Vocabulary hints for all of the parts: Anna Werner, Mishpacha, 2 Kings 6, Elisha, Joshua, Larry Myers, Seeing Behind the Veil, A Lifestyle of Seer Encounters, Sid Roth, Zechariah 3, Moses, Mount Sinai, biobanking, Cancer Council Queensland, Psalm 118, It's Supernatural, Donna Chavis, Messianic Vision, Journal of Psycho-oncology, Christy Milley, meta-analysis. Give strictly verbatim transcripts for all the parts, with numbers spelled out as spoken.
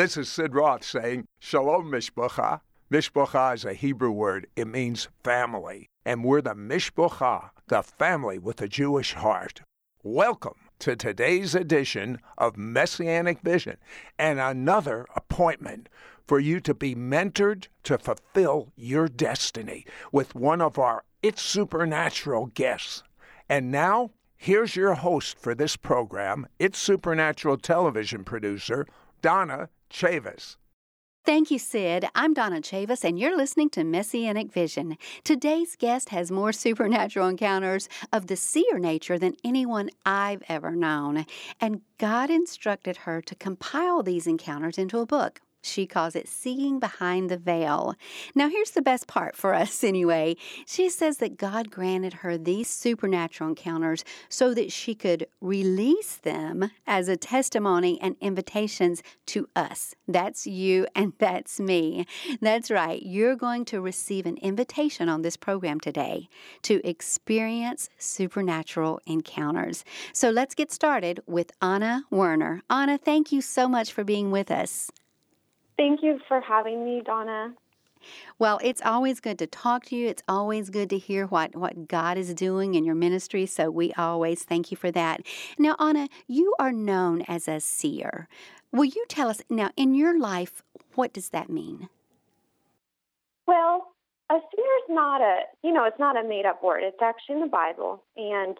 This is Sid Roth saying, Shalom Mishpacha. Mishpacha is a Hebrew word. It means family. And we're the Mishpacha, the family with a Jewish heart. Welcome to today's edition of Messianic Vision, and another appointment for you to be mentored to fulfill your destiny with one of our It's Supernatural guests. And now, here's your host for this program, It's Supernatural television producer, Donna Chavis. Thank you, Sid. I'm Donna Chavis, and you're listening to Messianic Vision. Today's guest has more supernatural encounters of the seer nature than anyone I've ever known, and God instructed her to compile these encounters into a book. She calls it Seeing Behind the Veil. Now, here's the best part for us anyway. She says that God granted her these supernatural encounters so that she could release them as a testimony and invitations to us. That's you and that's me. That's right. You're going to receive an invitation on this program today to experience supernatural encounters. So let's get started with Anna Werner. Anna, thank you so much for being with us. Thank you for having me, Donna. Well, it's always good to talk to you. It's always good to hear what, what God is doing in your ministry, so we always thank you for that. Now, Anna, you are known as a seer. Will you tell us, now, in your life, what does that mean? Well, a seer is not a, you know, it's not a made-up word. It's actually in the Bible, and,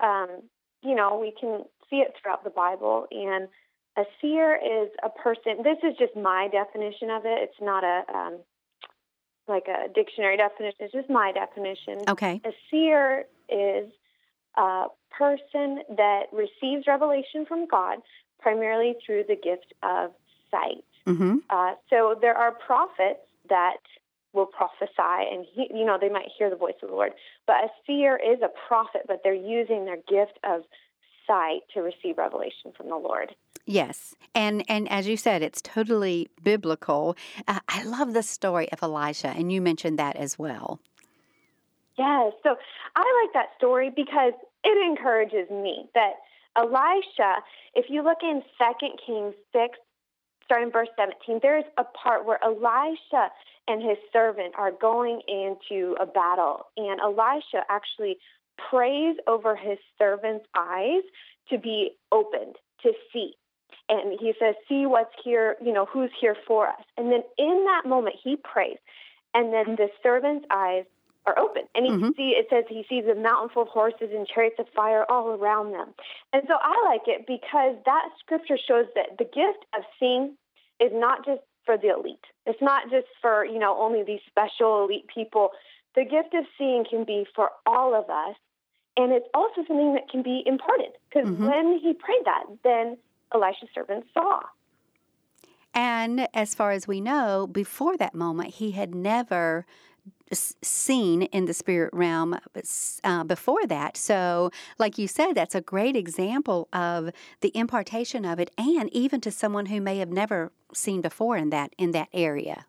um, you know, we can see it throughout the Bible, and a seer is a person, this is just my definition of it. It's not a, um, like a dictionary definition. It's just my definition. Okay. A seer is a person that receives revelation from God, primarily through the gift of sight. Mm-hmm. Uh, so there are prophets that will prophesy, and he, you know, they might hear the voice of the Lord. But a seer is a prophet, but they're using their gift of sight to receive revelation from the Lord. Yes, and and as you said, it's totally biblical. Uh, I love the story of Elisha, and you mentioned that as well. Yes, so I like that story because it encourages me that Elisha, if you look in Second Kings six, starting verse seventeen, there is a part where Elisha and his servant are going into a battle, and Elisha actually prays over his servant's eyes to be opened, to see. And he says, see what's here, you know, who's here for us. And then in that moment, he prays. And then the servant's eyes are open. And he mm-hmm. see, it says he sees a mountain full of horses and chariots of fire all around them. And so I like it because that scripture shows that the gift of seeing is not just for the elite. It's not just for, you know, only these special elite people. The gift of seeing can be for all of us. And it's also something that can be imparted, because mm-hmm. when he prayed that, then Elisha's servant saw. And as far as we know, before that moment, he had never seen in the spirit realm uh, before that. So, like you said, that's a great example of the impartation of it, and even to someone who may have never seen before in that in that area.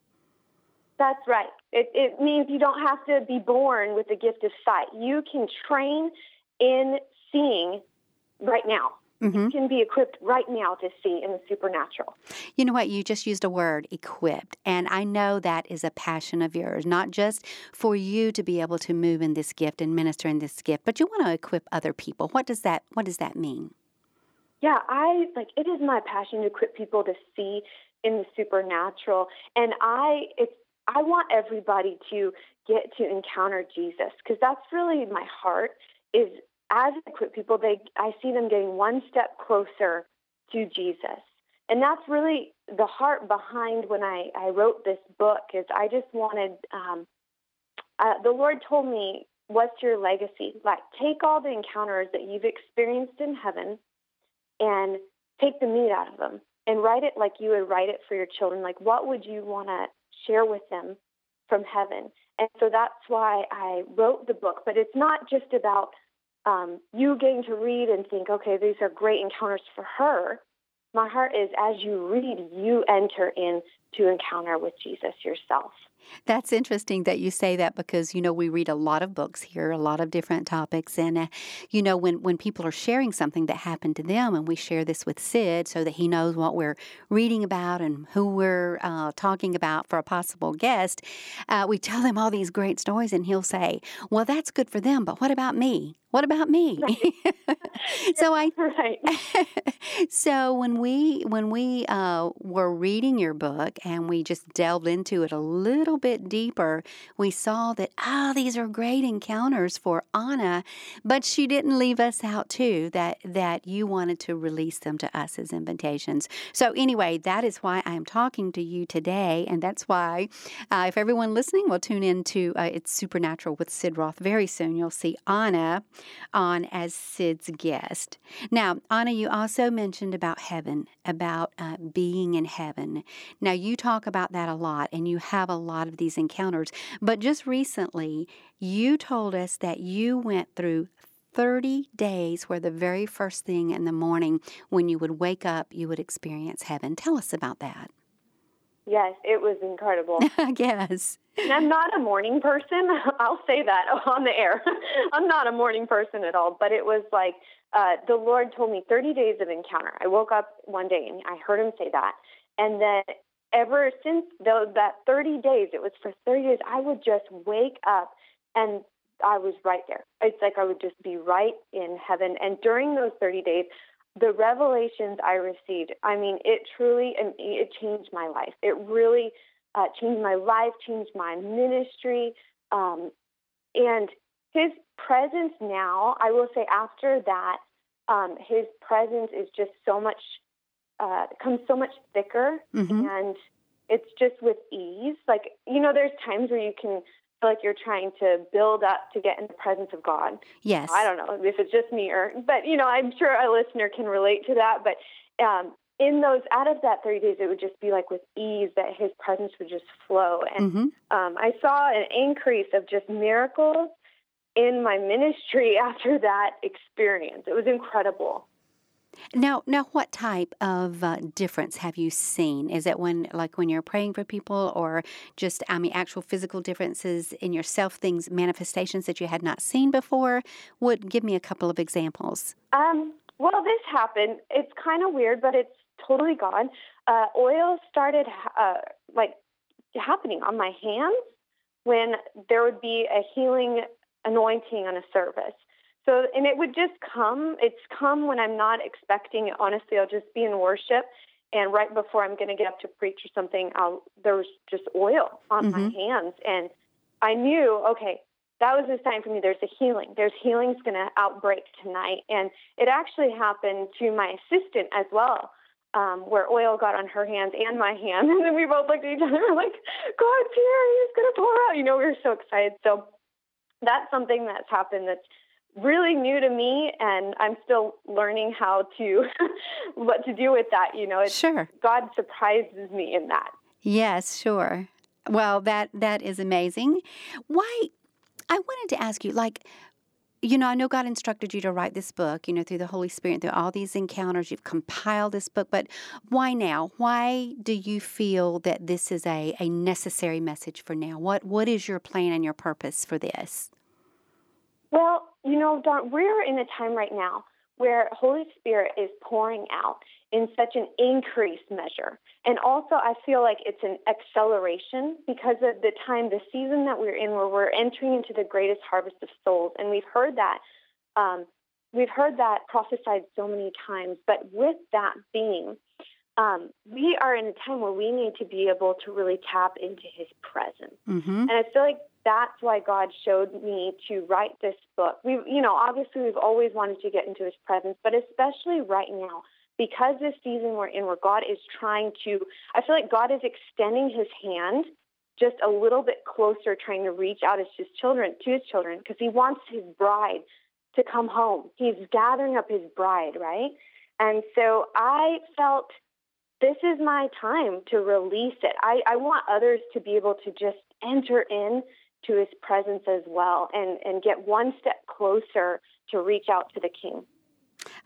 That's right. It, it means you don't have to be born with the gift of sight. You can train in seeing right now. Mm-hmm. You can be equipped right now to see in the supernatural. You know what? You just used a word, equipped. And I know that is a passion of yours, not just for you to be able to move in this gift and minister in this gift, but you want to equip other people. What does that, what does that mean? Yeah, I like it is my passion to equip people to see in the supernatural. And I, it's, I want everybody to get to encounter Jesus, because that's really my heart. Is as I equip people, they I see them getting one step closer to Jesus, and that's really the heart behind when I, I wrote this book. Is I just wanted um, uh, the Lord told me, "What's your legacy? Like, take all the encounters that you've experienced in heaven, and take the meat out of them, and write it like you would write it for your children. Like, what would you want to share with them from heaven?" And so that's why I wrote the book. But it's not just about um, you getting to read and think, okay, these are great encounters for her. My heart is, as you read, you enter into encounter with Jesus yourself. That's interesting that you say that because, you know, we read a lot of books here, a lot of different topics. And, uh, you know, when, when people are sharing something that happened to them, and we share this with Sid so that he knows what we're reading about and who we're uh, talking about for a possible guest, uh, we tell him all these great stories and he'll say, well, that's good for them, but what about me? What about me? Right. so I right. So when we when we uh, were reading your book and we just delved into it a little bit deeper, we saw that ah, oh, these are great encounters for Anna, but she didn't leave us out too. That that you wanted to release them to us as invitations. So anyway, that is why I am talking to you today, and that's why uh, if everyone listening will tune in to uh, It's Supernatural with Sid Roth very soon, you'll see Anna on as Sid's guest. Now, Anna, you also mentioned about heaven, about uh, being in heaven. Now, you talk about that a lot, and you have a lot of these encounters. But just recently, you told us that you went through thirty days where the very first thing in the morning when you would wake up, you would experience heaven. Tell us about that. Yes, it was incredible. Yes. And I'm not a morning person. I'll say that on the air. I'm not a morning person at all. But it was like uh, the Lord told me thirty days of encounter. I woke up one day and I heard him say that. And then ever since those, that thirty days, it was for thirty days, I would just wake up and I was right there. It's like I would just be right in heaven. And during those thirty days, the revelations I received, I mean, it truly, it changed my life. It really uh, changed my life, changed my ministry. Um, and his presence now, I will say after that, um, his presence is just so much, uh, comes so much thicker. Mm-hmm. And it's just with ease. Like, you know, there's times where you can feel like you're trying to build up to get in the presence of God. Yes. I don't know if it's just me or, but, you know, I'm sure a listener can relate to that. But um, in those, out of that thirty days, it would just be like with ease that his presence would just flow. And mm-hmm. um, I saw an increase of just miracles in my ministry after that experience. It was incredible. Now, now, what type of uh, difference have you seen? Is it when, like, when you're praying for people, or just, I mean, actual physical differences in yourself, things, manifestations that you had not seen before? Would give me a couple of examples. Um, well, this happened. It's kind of weird, but it's totally God. Uh, oil started uh, like happening on my hands when there would be a healing anointing on a service. So, and it would just come, it's come when I'm not expecting it. Honestly, I'll just be in worship, and right before I'm going to get up to preach or something, I'll, there was just oil on mm-hmm. my hands, and I knew, okay, that was a sign for me, there's a healing. There's healing's going to outbreak tonight, and it actually happened to my assistant as well, um, where oil got on her hands and my hand, and then we both looked at each other like, God, Pierre, he's going to pour out. You know, we were so excited. So that's something that's happened that's really new to me, and I'm still learning how to, what to do with that. You know, it's, sure. God surprises me in that. Yes, sure. Well, that that is amazing. Why, I wanted to ask you, like, you know, I know God instructed you to write this book, you know, through the Holy Spirit, through all these encounters, you've compiled this book, but why now? Why do you feel that this is a, a necessary message for now? What What is your plan and your purpose for this? Well, you know, Don, we're in a time right now where Holy Spirit is pouring out in such an increased measure. And also I feel like it's an acceleration because of the time, the season that we're in, where we're entering into the greatest harvest of souls. And we've heard that, um, we've heard that prophesied so many times. But with that being, um, we are in a time where we need to be able to really tap into his presence. Mm-hmm. And I feel like that's why God showed me to write this book. We, you know, obviously we've always wanted to get into his presence, but especially right now, because this season we're in where God is trying to, I feel like God is extending his hand just a little bit closer, trying to reach out as his children, to his children, because he wants his bride to come home. He's gathering up his bride, right? And so I felt this is my time to release it. I, I want others to be able to just enter in to his presence as well, and, and get one step closer to reach out to the King.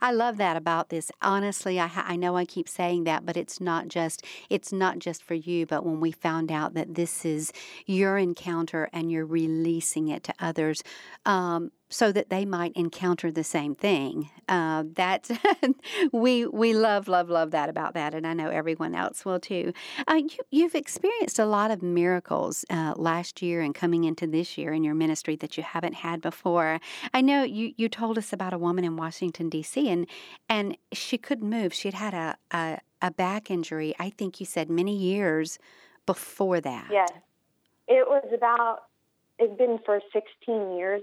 I love that about this. Honestly, I, I know I keep saying that, but it's not just it's not just for you. But when we found out that this is your encounter and you're releasing it to others, um, so that they might encounter the same thing, uh, that we we love love love that about that, and I know everyone else will too. Uh, you, you've experienced a lot of miracles uh, last year and coming into this year in your ministry that you haven't had before. I know you you told us about a woman in Washington D C and and she couldn't move. She had had a a, a back injury. I think you said many years before that. Yes, it was about. It's been for sixteen years.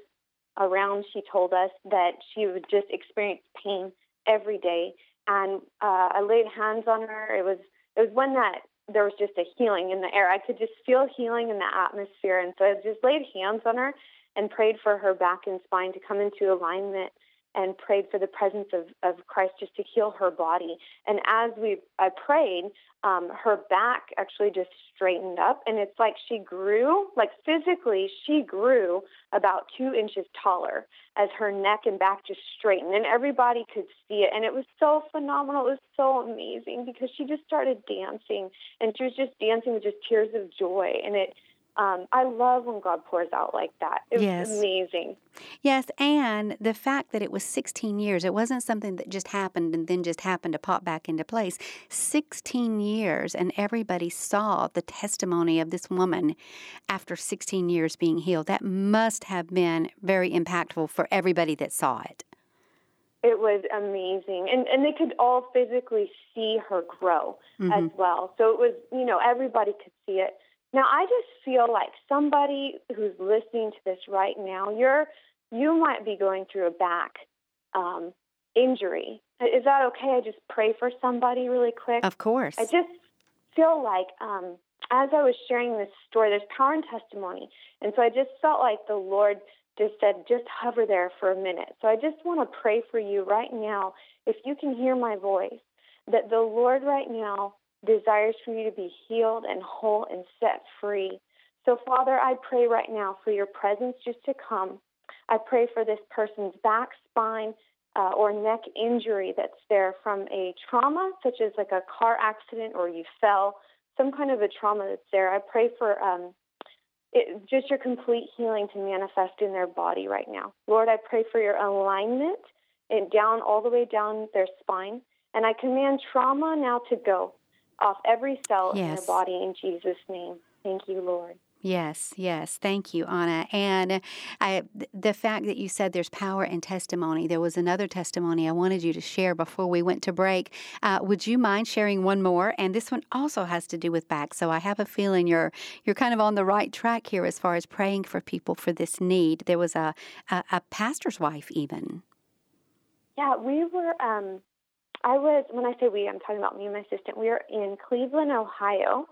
Around, she told us that she would just experience pain every day, and uh, I laid hands on her. It was it was one that there was just a healing in the air. I could just feel healing in the atmosphere, and so I just laid hands on her and prayed for her back and spine to come into alignment, and prayed for the presence of, of Christ just to heal her body. And as we I prayed, um, her back actually just straightened up, and it's like she grew, like physically she grew about two inches taller as her neck and back just straightened, and everybody could see it. And it was so phenomenal. It was so amazing because she just started dancing, and she was just dancing with just tears of joy. And it Um, I love when God pours out like that. It was yes. amazing. Yes, and the fact that it was sixteen years, it wasn't something that just happened and then just happened to pop back into place. sixteen years, and everybody saw the testimony of this woman after sixteen years being healed. That must have been very impactful for everybody that saw it. It was amazing. And and they could all physically see her grow mm-hmm. as well. So it was, you know, everybody could see it. Now, I just feel like somebody who's listening to this right now, you're, you might be going through a back um, injury. Is that okay? I just pray for somebody really quick. Of course. I just feel like um, as I was sharing this story, there's power in testimony. And so I just felt like the Lord just said, just hover there for a minute. So I just want to pray for you right now, if you can hear my voice, that the Lord right now desires for you to be healed and whole and set free. So, Father, I pray right now for your presence just to come. I pray for this person's back, spine, uh, or neck injury that's there from a trauma, such as like a car accident or you fell, some kind of a trauma that's there. I pray for um, it, just your complete healing to manifest in their body right now. Lord, I pray for your alignment and down all the way down their spine. And I command trauma now to go off every cell yes. in their body in Jesus' name. Thank you, Lord. Yes, yes. Thank you, Anna. And I, the fact that you said there's power in testimony, there was another testimony I wanted you to share before we went to break. Uh, would you mind sharing one more? And this one also has to do with back. So I have a feeling you're you're kind of on the right track here as far as praying for people for this need. There was a, a, a pastor's wife even. Yeah, we were... Um, I was, when I say we, I'm talking about me and my assistant. We were in Cleveland, Ohio,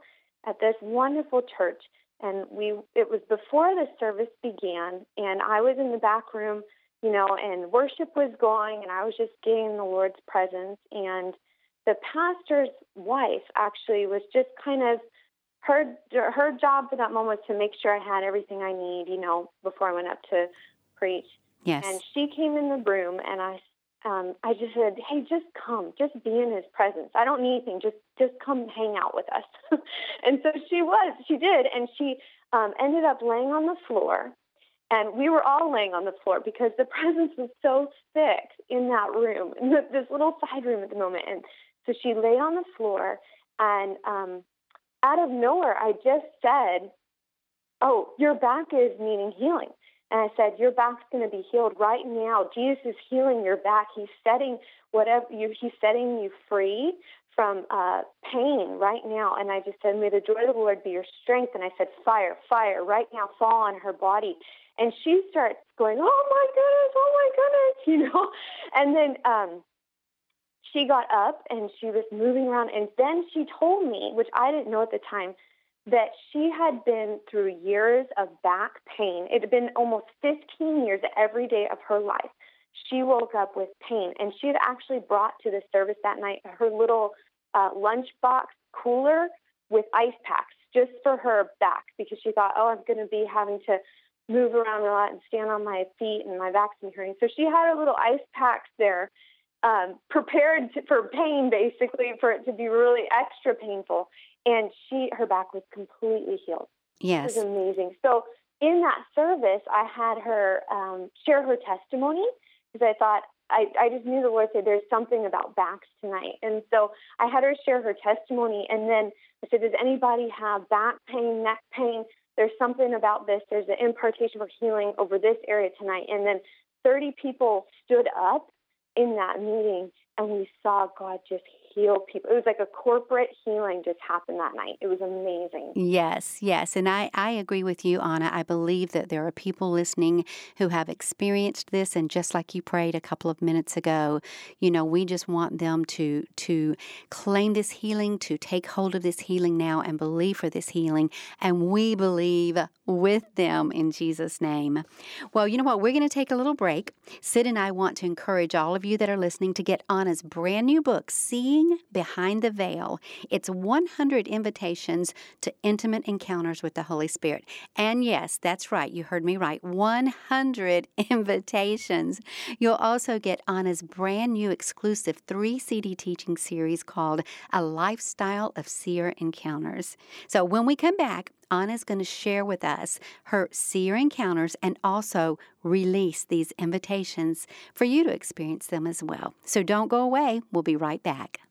at this wonderful church, and we it was before the service began, and I was in the back room, you know, and worship was going, and I was just getting the Lord's presence, and the pastor's wife actually was just kind of, her, her job for that moment was to make sure I had everything I need, you know, before I went up to preach. Yes. And she came in the room, and I Um, I just said, hey, just come, just be in his presence. I don't need anything. Just, just come hang out with us. And so she was, she did. And she um, ended up laying on the floor, and we were all laying on the floor because the presence was so thick in that room, in the, this little side room at the moment. And so she lay on the floor, and um, out of nowhere, I just said, oh, your back is needing healing. And I said, your back's going to be healed right now. Jesus is healing your back. He's setting whatever you, he's setting you free from uh, pain right now. And I just said, may the joy of the Lord be your strength. And I said, fire, fire, right now, fall on her body. And she starts going, oh my goodness, oh my goodness, you know. And then um, she got up and she was moving around. And then she told me, which I didn't know at the time, that she had been through years of back pain. It had been almost fifteen years every day of her life. She woke up with pain, and she had actually brought to the service that night her little uh, lunchbox cooler with ice packs just for her back, because she thought, oh, I'm going to be having to move around a lot and stand on my feet and my back's been hurting. So she had her little ice packs there, um, prepared to, for pain, basically, for it to be really extra painful. And she, her back was completely healed. Yes. It was amazing. So in that service, I had her um, share her testimony because I thought, I, I just knew the Lord said, there's something about backs tonight. And so I had her share her testimony. And then I said, does anybody have back pain, neck pain? There's something about this. There's an impartation for healing over this area tonight. And then thirty people stood up in that meeting, and we saw God just heal people. It was like a corporate healing just happened that night. It was amazing. Yes, yes. And I, I agree with you, Anna. I believe that there are people listening who have experienced this. And just like you prayed a couple of minutes ago, you know, we just want them to, to claim this healing, to take hold of this healing now and believe for this healing. And we believe with them in Jesus' name. Well, you know what? We're going to take a little break. Sid and I want to encourage all of you that are listening to get Anna's brand new book, Seeing Behind the Veil. It's one hundred invitations to intimate encounters with the Holy Spirit. And yes, that's right. You heard me right. one hundred invitations. You'll also get Anna's brand new exclusive three C D teaching series called A Lifestyle of Seer Encounters. So when we come back, Anna's going to share with us her seer encounters and also release these invitations for you to experience them as well. So don't go away. We'll be right back.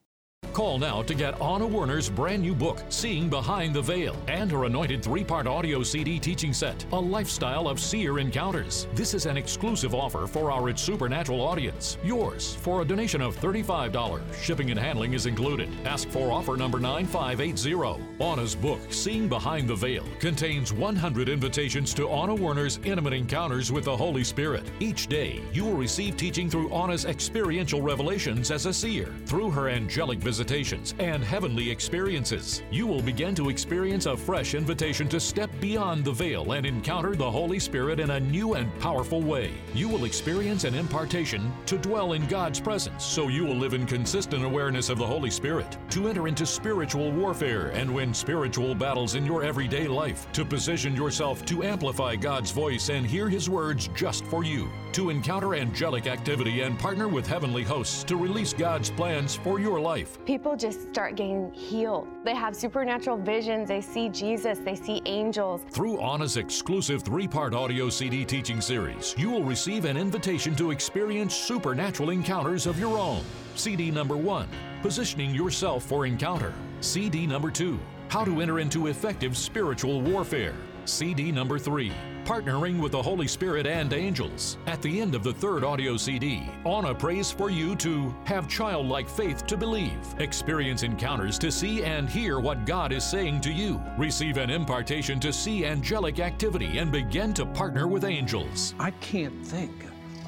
Call now to get Anna Werner's brand new book, Seeing Behind the Veil, and her anointed three-part audio C D teaching set, A Lifestyle of Seer Encounters. This is an exclusive offer for our It's Supernatural audience. Yours for a donation of thirty-five dollars. Shipping and handling is included. Ask for offer number nine five eight zero. Anna's book, Seeing Behind the Veil, contains one hundred invitations to Anna Werner's intimate encounters with the Holy Spirit. Each day, you will receive teaching through Anna's experiential revelations as a seer. Through her angelic visit, visitations and heavenly experiences, you will begin to experience a fresh invitation to step beyond the veil and encounter the Holy Spirit in a new and powerful way. You will experience an impartation to dwell in God's presence, so you will live in consistent awareness of the Holy Spirit, to enter into spiritual warfare and win spiritual battles in your everyday life, to position yourself to amplify God's voice and hear His words just for you, to encounter angelic activity and partner with heavenly hosts to release God's plans for your life. People just start getting healed. They have supernatural visions. They see Jesus. They see angels. Through Anna's exclusive three-part audio C D teaching series, you will receive an invitation to experience supernatural encounters of your own. C D number one, Positioning Yourself for Encounter. C D number two, How to Enter into Effective Spiritual Warfare. C D number three, Partnering with the Holy Spirit and Angels. At the end of the third audio C D, Anna prays for you to have childlike faith to believe, experience encounters to see and hear what God is saying to you, receive an impartation to see angelic activity, and begin to partner with angels. I can't think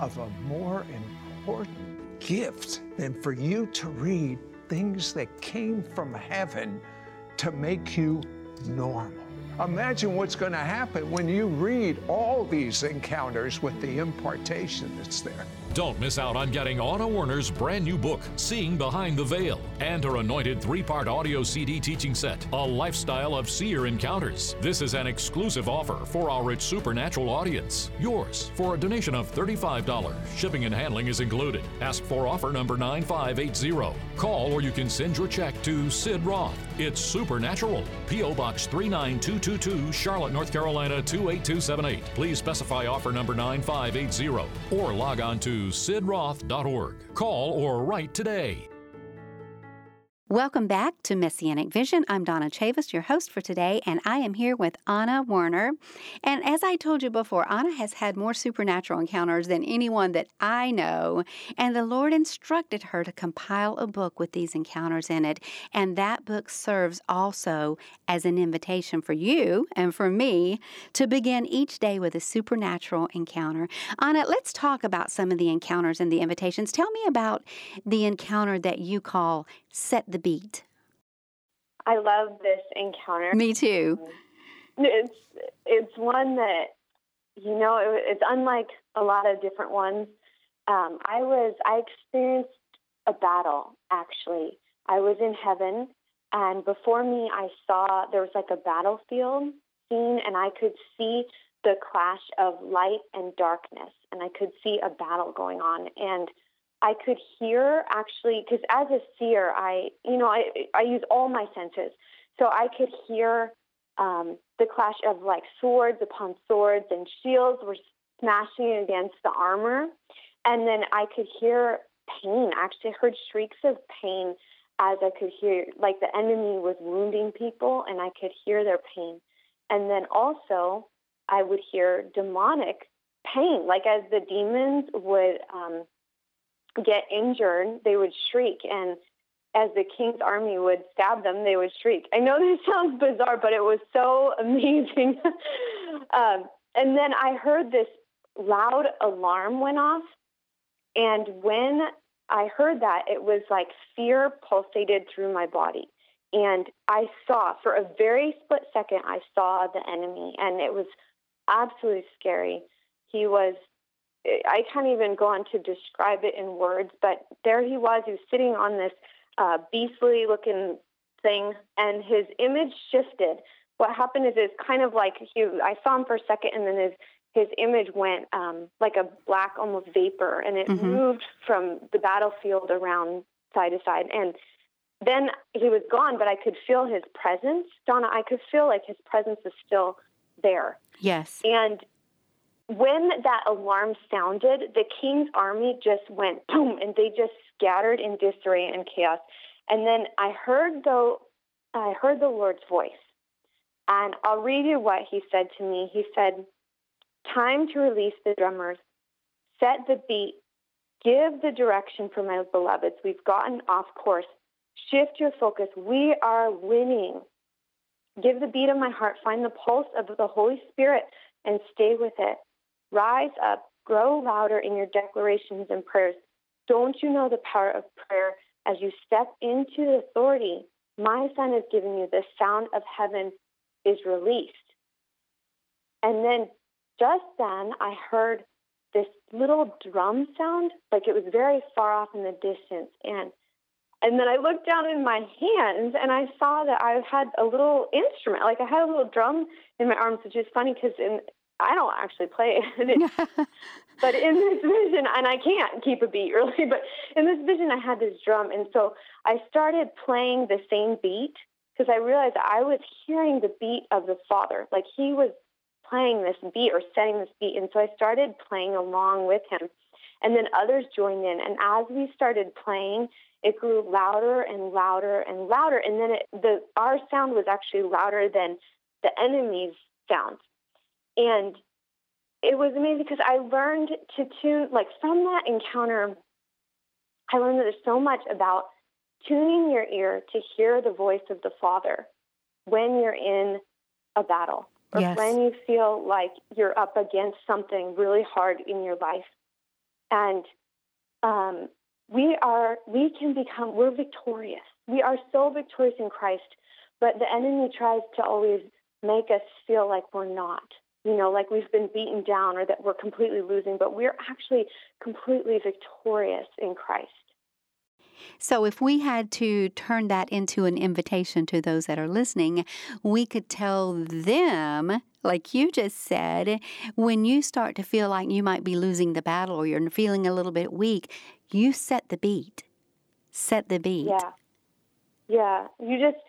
of a more important gift than for you to read things that came from heaven to make you normal. Imagine what's going to happen when you read all these encounters with the impartation that's there. Don't miss out on getting Anna Werner's brand new book, Seeing Behind the Veil, and her anointed three-part audio C D teaching set, A Lifestyle of Seer Encounters. This is an exclusive offer for our It's Supernatural audience. Yours for a donation of thirty-five dollars. Shipping and handling is included. Ask for offer number nine five eight zero. Call or you can send your check to Sid Roth. It's Supernatural. P O Box three nine two two. Charlotte, North Carolina two eight two seven eight. Please specify offer number nine five eight zero or log on to sid roth dot org. Call or write today. Welcome back to Messianic Vision. I'm Donna Chavis, your host for today, and I am here with Anna Werner. And as I told you before, Anna has had more supernatural encounters than anyone that I know, and the Lord instructed her to compile a book with these encounters in it, and that book serves also as an invitation for you and for me to begin each day with a supernatural encounter. Anna, let's talk about some of the encounters and the invitations. Tell me about the encounter that you call Set the Beat. I love this encounter. Me too. It's it's one that, you know, it, it's unlike a lot of different ones. Um, I was I experienced a battle, actually. I was in heaven, and before me I saw there was like a battlefield scene, and I could see the clash of light and darkness, and I could see a battle going on. And I could hear, actually, because as a seer, I, you know, I, I use all my senses. So I could hear um, the clash of like swords upon swords, and shields were smashing against the armor. And then I could hear pain. I actually heard shrieks of pain as I could hear, like the enemy was wounding people, and I could hear their pain. And then also I would hear demonic pain, like as the demons would um, get injured, they would shriek, and as the king's army would stab them, they would shriek. I know this sounds bizarre, but it was so amazing. um, and then I heard this loud alarm went off, and when I heard that, it was like fear pulsated through my body. And I saw, for a very split second, I saw the enemy, and it was absolutely scary. He was, I can't even go on to describe it in words, but there he was, he was sitting on this uh, beastly looking thing, and his image shifted. What happened is it's kind of like, he, I saw him for a second, and then his, his image went um, like a black, almost vapor, and it mm-hmm. moved from the battlefield around side to side. And then he was gone, but I could feel his presence. Donna, I could feel like his presence is still there. Yes. And when that alarm sounded, the king's army just went boom, and they just scattered in disarray and chaos. And then I heard the, I heard the Lord's voice, and I'll read you what he said to me. He said, "Time to release the drummers, set the beat, give the direction for my beloveds. We've gotten off course. Shift your focus. We are winning. Give the beat of my heart. Find the pulse of the Holy Spirit and stay with it. Rise up, grow louder in your declarations and prayers. Don't you know the power of prayer as you step into the authority my son has given you? The sound of heaven is released." And then just then I heard this little drum sound, like it was very far off in the distance. And and then I looked down in my hands, and I saw that I had a little instrument, like I had a little drum in my arms, which is funny because in I don't actually play it, but in this vision, and I can't keep a beat really, but in this vision I had this drum. And so I started playing the same beat because I realized I was hearing the beat of the Father. Like he was playing this beat or setting this beat. And so I started playing along with him, and then others joined in. And as we started playing, it grew louder and louder and louder. And then it, the, our sound was actually louder than the enemy's sound. And it was amazing because I learned to tune, like from that encounter, I learned that there's so much about tuning your ear to hear the voice of the Father when you're in a battle or yes. when you feel like you're up against something really hard in your life. And um, we are, we can become, we're victorious. We are so victorious in Christ, but the enemy tries to always make us feel like we're not. You know, like we've been beaten down or that we're completely losing, but we're actually completely victorious in Christ. So if we had to turn that into an invitation to those that are listening, we could tell them, like you just said, when you start to feel like you might be losing the battle or you're feeling a little bit weak, you set the beat. Set the beat. Yeah. Yeah. You just,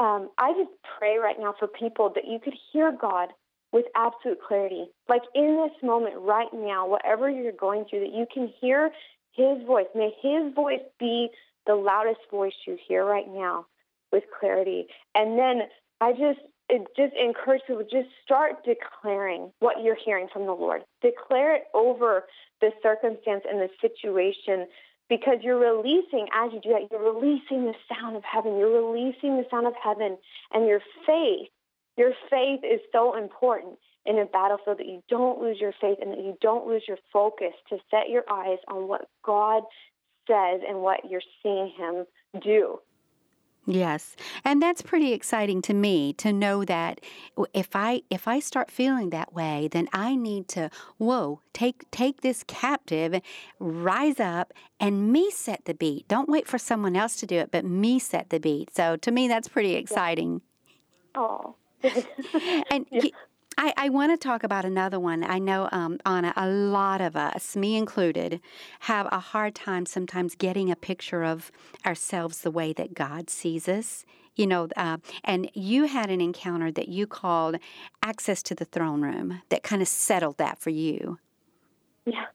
um, I just pray right now for people that you could hear God with absolute clarity, like in this moment right now, whatever you're going through, that you can hear his voice. May his voice be the loudest voice you hear right now with clarity. And then I just it just encourage people, just start declaring what you're hearing from the Lord. Declare it over the circumstance and the situation, because you're releasing, as you do that, you're releasing the sound of heaven. You're releasing the sound of heaven, and your faith Your faith is so important in a battlefield that you don't lose your faith and that you don't lose your focus to set your eyes on what God says and what you're seeing him do. Yes. And that's pretty exciting to me to know that if I if I start feeling that way, then I need to, whoa, take take this captive, rise up, and me set the beat. Don't wait for someone else to do it, but me set the beat. So to me, that's pretty exciting. Yeah. Oh. and yeah. you, I, I want to talk about another one. I know, um, Anna, a lot of us, me included, have a hard time sometimes getting a picture of ourselves the way that God sees us. You know, uh, and you had an encounter that you called Access to the Throne Room that kind of settled that for you. Yeah.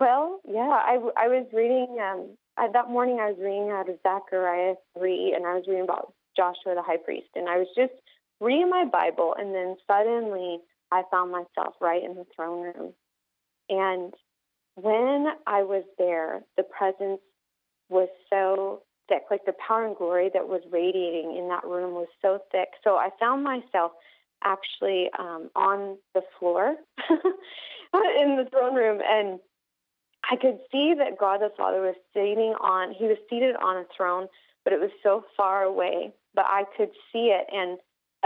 Well, yeah, I, I was reading, um, I, that morning I was reading out of Zechariah three, and I was reading about Joshua the high priest, and I was just reading my Bible, and then suddenly I found myself right in the throne room. And when I was there, the presence was so thick, like the power and glory that was radiating in that room was so thick. So I found myself actually um, on the floor in the throne room, and I could see that God the Father was sitting on, he was seated on a throne, but it was so far away, but I could see it, and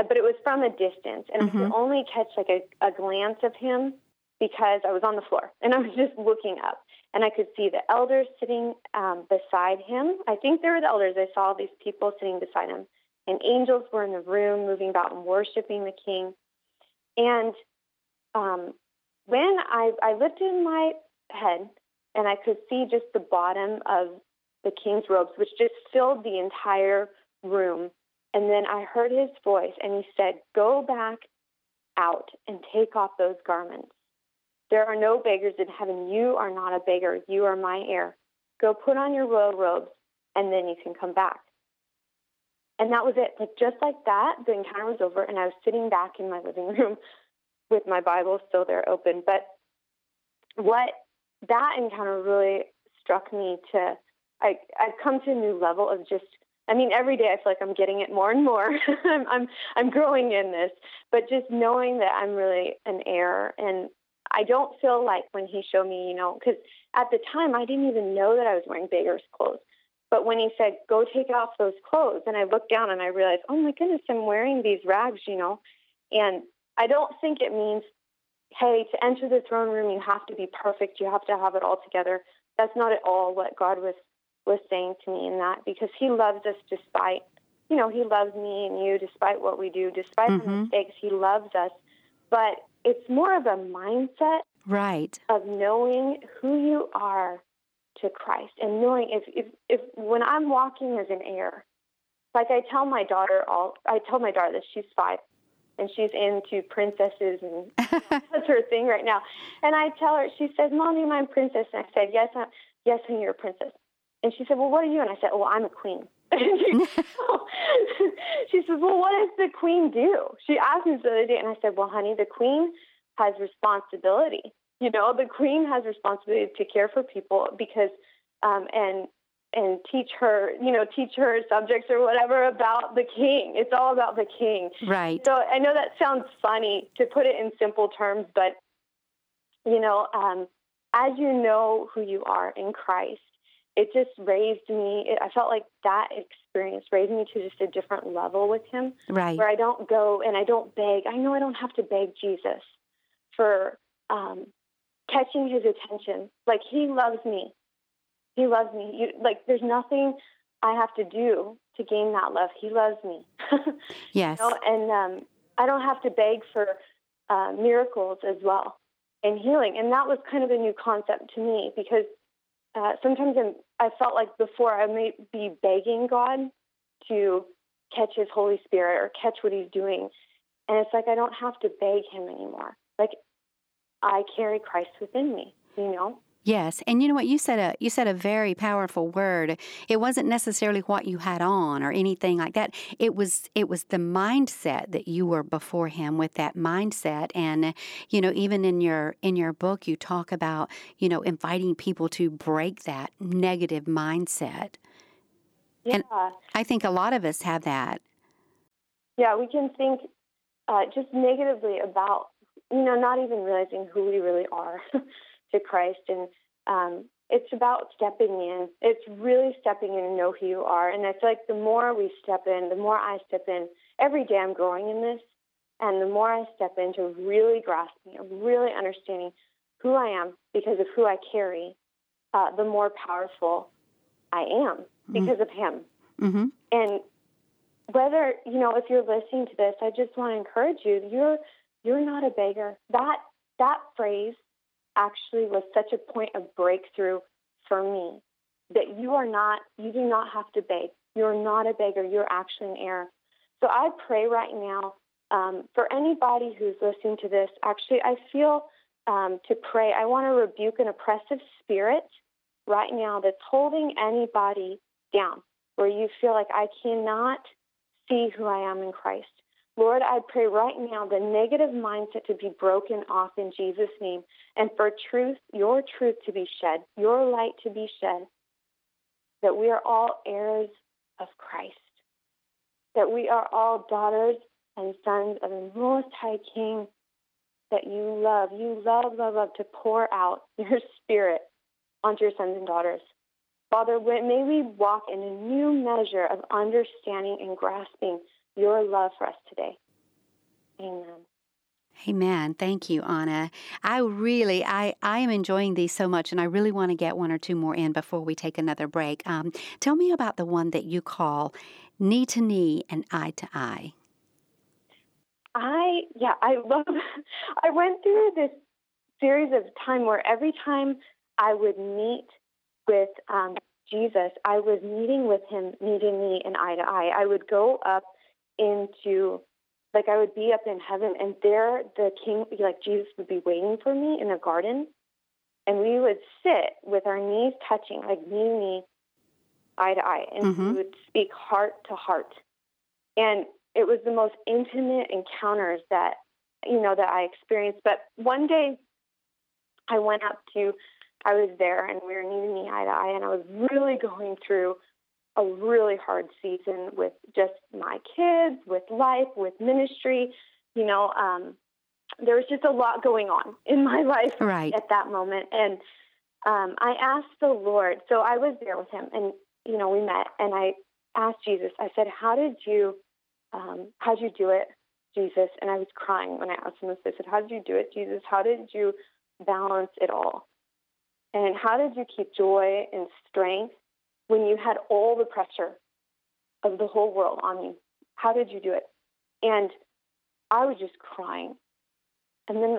but it was from a distance, and mm-hmm. I could only catch like a, a glance of him because I was on the floor, and I was just looking up, and I could see the elders sitting um, beside him. I think there were the elders. I saw these people sitting beside him, and angels were in the room moving about and worshiping the King. And um, when I, I lifted my head, and I could see just the bottom of the King's robes, which just filled the entire room. And then I heard his voice, and he said, "Go back out and take off those garments. There are no beggars in heaven. You are not a beggar. You are my heir. Go put on your royal robes, and then you can come back." And that was it. Like, just like that, the encounter was over, and I was sitting back in my living room with my Bible still there open. But what that encounter really struck me to, I, I've come to a new level of just, I mean, every day I feel like I'm getting it more and more. I'm, I'm I'm growing in this, but just knowing that I'm really an heir, and I don't feel like when he showed me, you know, because at the time I didn't even know that I was wearing beggar's clothes. But when he said, "Go take off those clothes," and I looked down and I realized, oh my goodness, I'm wearing these rags, you know, and I don't think it means, hey, to enter the throne room you have to be perfect, you have to have it all together. That's not at all what God was was saying to me in that, because he loves us despite, you know, he loves me and you despite what we do, despite mm-hmm. the mistakes, he loves us. But it's more of a mindset right. of knowing who you are to Christ, and knowing if, if, if when I'm walking as an heir, like I tell my daughter, all I tell my daughter this, she's five, and she's into princesses, and that's her thing right now. And I tell her, she says, "Mommy, I'm a princess." And I said, yes, I'm, yes, and you're a princess. And she said, "Well, what are you?" And I said, "Well, I'm a queen." She says, "Well, what does the queen do?" She asked me the other day, and I said, "Well, honey, the queen has responsibility. You know, the queen has responsibility to care for people because, um, and and teach her, you know, teach her subjects or whatever about the king. It's all about the king." Right. So I know that sounds funny to put it in simple terms, but, you know, um, as you know who you are in Christ, it just raised me. It, I felt like that experience raised me to just a different level with him, right. where I don't go and I don't beg. I know I don't have to beg Jesus for um, catching his attention. Like, he loves me. He loves me. You, like, there's nothing I have to do to gain that love. He loves me. Yes. You know? And um, I don't have to beg for uh, miracles as well and healing. And that was kind of a new concept to me, because Uh, sometimes I'm, I felt like before I may be begging God to catch his Holy Spirit or catch what he's doing. And it's like I don't have to beg him anymore. Like, I carry Christ within me, you know? Yes. And you know what? You said a you said a very powerful word. It wasn't necessarily what you had on or anything like that. It was it was the mindset that you were before him with, that mindset. And, you know, even in your in your book, you talk about, you know, inviting people to break that negative mindset. Yeah. And I think a lot of us have that. Yeah, we can think uh, just negatively about, you know, not even realizing who we really are. To Christ, and um, it's about stepping in. It's really stepping in and know who you are. And I feel like the more we step in, the more I step in. Every day I'm growing in this, and the more I step into really grasping, really understanding who I am because of who I carry, uh, the more powerful I am because mm-hmm. of him. Mm-hmm. And whether, you know, if you're listening to this, I just want to encourage you, you're you're not a beggar. That that phrase actually was such a point of breakthrough for me, that you are not, you do not have to beg. You're not a beggar. You're actually an heir. So I pray right now um, for anybody who's listening to this. Actually, I feel um, to pray. I want to rebuke an oppressive spirit right now that's holding anybody down, where you feel like I cannot see who I am in Christ. Lord, I pray right now the negative mindset to be broken off in Jesus' name, and for truth, your truth to be shed, your light to be shed, that we are all heirs of Christ, that we are all daughters and sons of the Most High King, that you love, you love, love, love to pour out your spirit onto your sons and daughters. Father, may we walk in a new measure of understanding and grasping your love for us today. Amen. Amen. Thank you, Anna. I really, I, I am enjoying these so much, and I really want to get one or two more in before we take another break. Um, tell me about the one that you call knee to knee and eye to eye. I, yeah, I love, I went through this series of time where every time I would meet with um, Jesus, I was meeting with him knee to knee and eye to eye. I would go up into, like I would be up in heaven, and there the king, like Jesus would be waiting for me in a garden, and we would sit with our knees touching, like knee to knee, eye to eye, and mm-hmm. we would speak heart to heart. And it was the most intimate encounters that, you know, that I experienced. But one day I went up to, I was there, and we were knee to knee, eye to eye, and I was really going through a really hard season with just my kids, with life, with ministry. You know, um, there was just a lot going on in my life right. at that moment. And um, I asked the Lord, so I was there with him, and, you know, we met, and I asked Jesus, I said, how did you, um, how'd you do it, Jesus? And I was crying when I asked him this. I said, how did you do it, Jesus? How did you balance it all? And how did you keep joy and strength when you had all the pressure of the whole world on you? How did you do it? And I was just crying. And then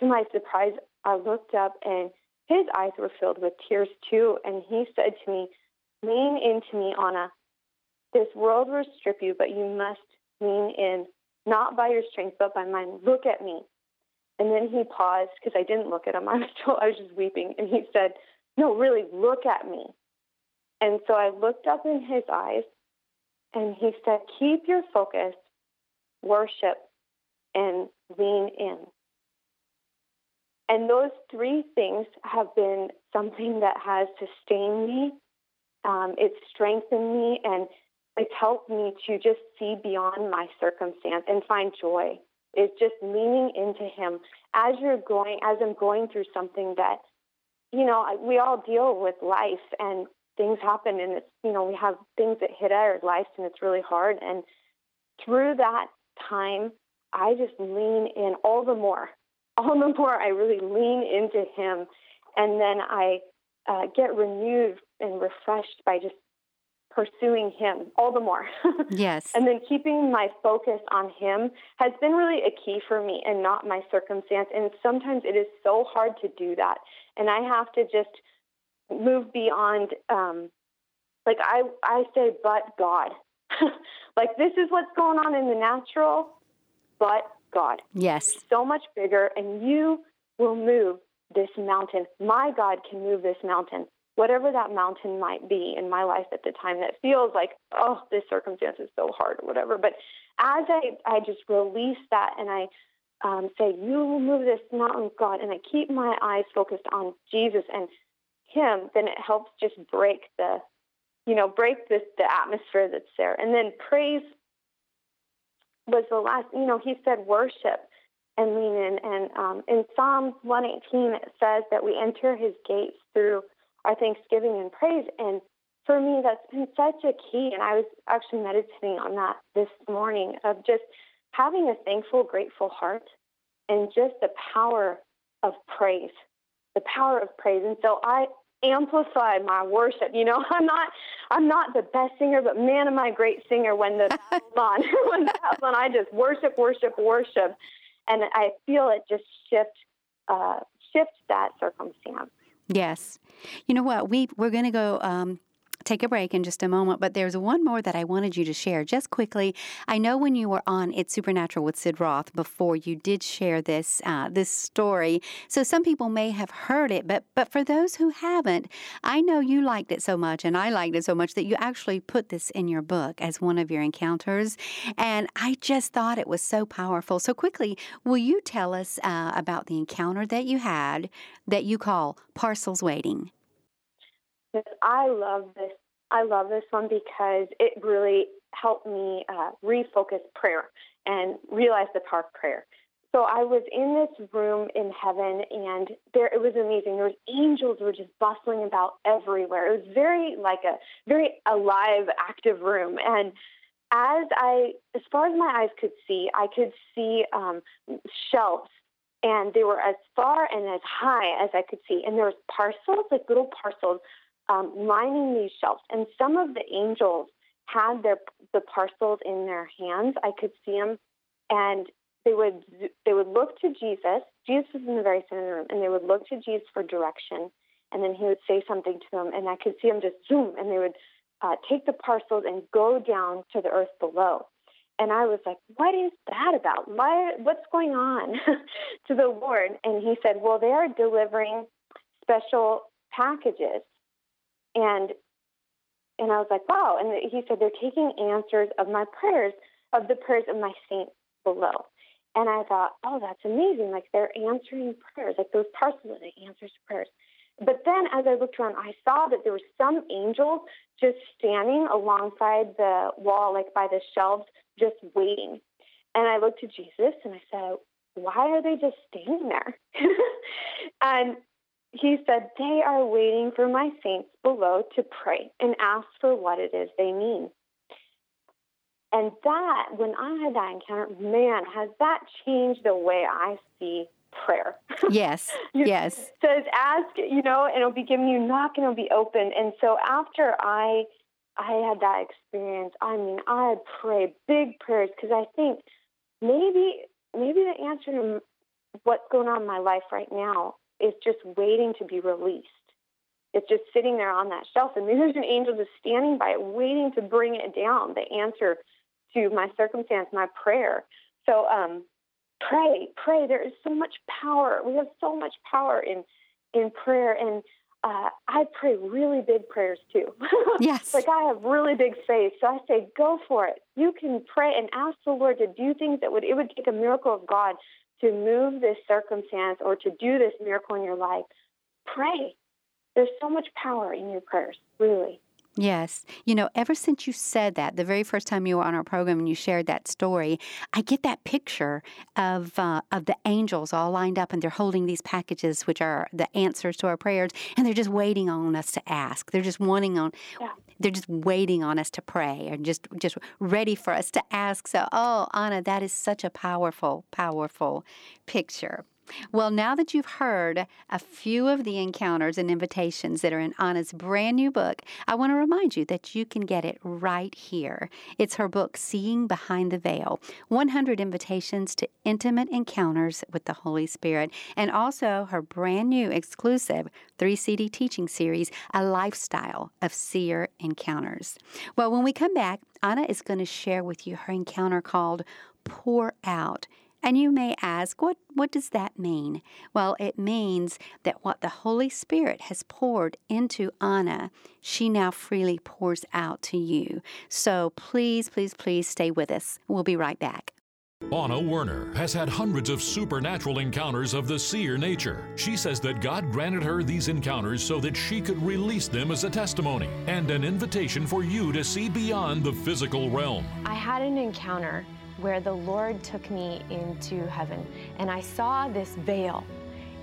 to my surprise, I looked up, and his eyes were filled with tears too. And he said to me, lean into me, Anna. This world will strip you, but you must lean in, not by your strength, but by mine. Look at me. And then he paused, because I didn't look at him. I was told I was just weeping. And he said, no, really, look at me. And so I looked up in his eyes, and he said, keep your focus, worship, and lean in. And those three things have been something that has sustained me. Um, it's strengthened me, and it's helped me to just see beyond my circumstance and find joy. It's just leaning into him as you're going, as I'm going through something that, you know, we all deal with life, and things happen, and it's, you know, we have things that hit our lives, and it's really hard. And through that time, I just lean in all the more, all the more I really lean into him. And then I uh, get renewed and refreshed by just pursuing him all the more. Yes. And then keeping my focus on him has been really a key for me, and not my circumstance. And sometimes it is so hard to do that. And I have to just move beyond, um, like I, I say, but God, like this is what's going on in the natural, but God. Yes. So much bigger, and you will move this mountain. My God can move this mountain, whatever that mountain might be in my life at the time that feels like, oh, this circumstance is so hard or whatever. But as I, I just release that, and I um, say, you will move this mountain, God, and I keep my eyes focused on Jesus and him, then it helps just break the, you know, break this, the atmosphere that's there. And then praise was the last, you know, he said worship and lean in. And um, in Psalm one eighteen, it says that we enter his gates through our thanksgiving and praise. And for me, that's been such a key. And I was actually meditating on that this morning, of just having a thankful, grateful heart, and just the power of praise, the power of praise. And so I amplify my worship. You know, I'm not, I'm not the best singer, but man, am I a great singer when the battle's on. When the battle's on, I just worship, worship, worship. And I feel it just shift uh, shift that circumstance. Yes. You know what? We, we're going to go... Um... take a break in just a moment, but there's one more that I wanted you to share just quickly. I know when you were on It's Supernatural with Sid Roth before, you did share this uh, this story. So some people may have heard it, but but for those who haven't, I know you liked it so much, and I liked it so much that you actually put this in your book as one of your encounters. And I just thought it was so powerful. So quickly, will you tell us uh, about the encounter that you had that you call Parcels Waiting? I love this. I love this one because it really helped me uh, refocus prayer and realize the power of prayer. So I was in this room in heaven, and there it was amazing. There was angels were just bustling about everywhere. It was very like a very alive, active room. And as I, as far as my eyes could see, I could see um, shelves. And they were as far and as high as I could see. And there was parcels, like little parcels, um, lining these shelves. And some of the angels had their the parcels in their hands. I could see them. And they would they would look to Jesus. Jesus was in the very center of the room. And they would look to Jesus for direction. And then he would say something to them. And I could see them just zoom. And they would uh, take the parcels and go down to the earth below. And I was like, what is that about? Why, what's going on to the Lord? And he said, well, they are delivering special packages. And and I was like, wow. And he said, they're taking answers of my prayers, of the prayers of my saints below. And I thought, oh, that's amazing. Like, they're answering prayers, like those parcels, they answers to prayers. But then as I looked around, I saw that there were some angels just standing alongside the wall, like by the shelves, just waiting. And I looked to Jesus and I said, why are they just standing there? And he said, they are waiting for my saints below to pray and ask for what it is they need. And that, when I had that encounter, man, has that changed the way I see prayer. Yes. Yes. It says, ask, you know, and it'll be given you, knock, and it'll be open. And so after I I had that experience, I mean, I had prayed big prayers because I think maybe maybe the answer to what's going on in my life right now is just waiting to be released. It's just sitting there on that shelf, and there's an angel just standing by it, waiting to bring it down, the answer to my circumstance, my prayer. So, um, Pray, pray. There is so much power. We have so much power in in prayer, and uh, I pray really big prayers too. Yes, like I have really big faith, so I say, go for it. You can pray and ask the Lord to do things that would it would take a miracle of God to move this circumstance or to do this miracle in your life. Pray. There's so much power in your prayers, really. Yes. You know, ever since you said that, the very first time you were on our program and you shared that story, I get that picture of uh, of the angels all lined up, and they're holding these packages, which are the answers to our prayers, and they're just waiting on us to ask. They're just wanting on, yeah. They're just waiting on us to pray, and just just ready for us to ask. So, oh, Anna, that is such a powerful, powerful picture. Well, now that you've heard a few of the encounters and invitations that are in Anna's brand new book, I want to remind you that you can get it right here. It's her book, Seeing Behind the Veil, one hundred Invitations to Intimate Encounters with the Holy Spirit, and also her brand new exclusive three C D teaching series, A Lifestyle of Seer Encounters. Well, when we come back, Anna is going to share with you her encounter called Pour Out. And you may ask, what, what does that mean? Well, it means that what the Holy Spirit has poured into Anna, she now freely pours out to you. So please, please, please stay with us. We'll be right back. Anna Werner has had hundreds of supernatural encounters of the seer nature. She says that God granted her these encounters so that she could release them as a testimony and an invitation for you to see beyond the physical realm. I had an encounter where the Lord took me into heaven, and I saw this veil,